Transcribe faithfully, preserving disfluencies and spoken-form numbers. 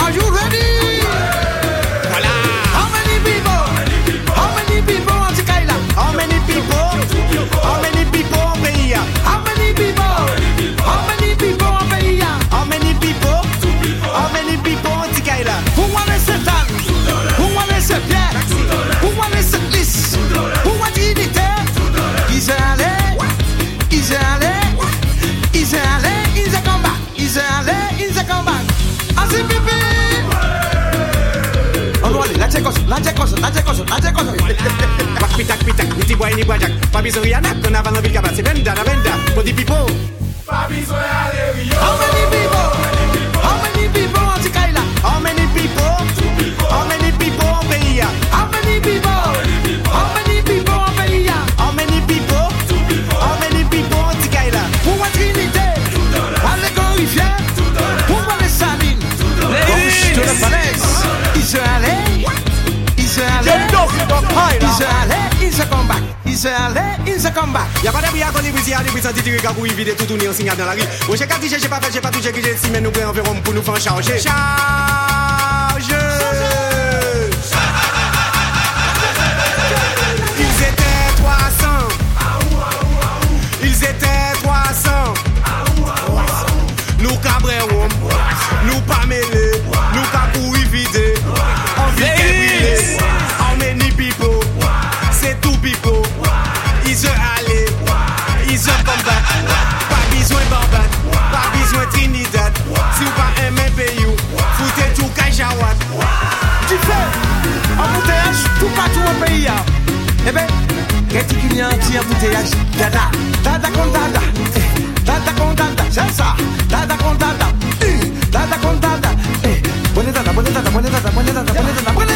Are you ready? cosa, la c'è cosa, la c'è cosa, la c'è cosa. Pitac, pitac, miti boy ni boy jack. Pas besoin rien à qu'on avance ville capable, c'est venda, la venda. For the people. Pas besoin aller Rio. How many people? How many people on Tikaila? How many people? How many people on Pelia? How many people? How many people on Pelia? How many people? How many people on Tikaila? Pour la Trinité. À l'écorifien. Pour les salines. Gauche de la falaise. Israël. He's a comeback, he's a lay, he's a comeback. Y'a pas d'abri à ton épuisé, à l'épuisé, à tirer qu'à vous éviter tout tourner en signal dans la rue. Au chèque à tirer, j'ai pas fait, j'ai pas touché, que j'ai si, mais nous prenons environ pour nous faire charger. Charge! Ils étaient trois cents. Ils étaient trois cents. Nous cabrés, nous pas mêlés, nous pas pour éviter. On vit qu'elle Ize ale, ize bombat, pas besoin Barbat, pas besoin Trinidad. Si ou pas aimer pays, foutez tout Kajawat. Tu fais en bouteillage tout partout au pays. Eh ben, qu'est-ce qu'il y a anti en bouteillage? Dada, dada contanda, dada contanda, c'est ça, dada contanda, dada contanda. Eh, bonne dada, bonne dada, bonne dada, bonne dada, bonne dada.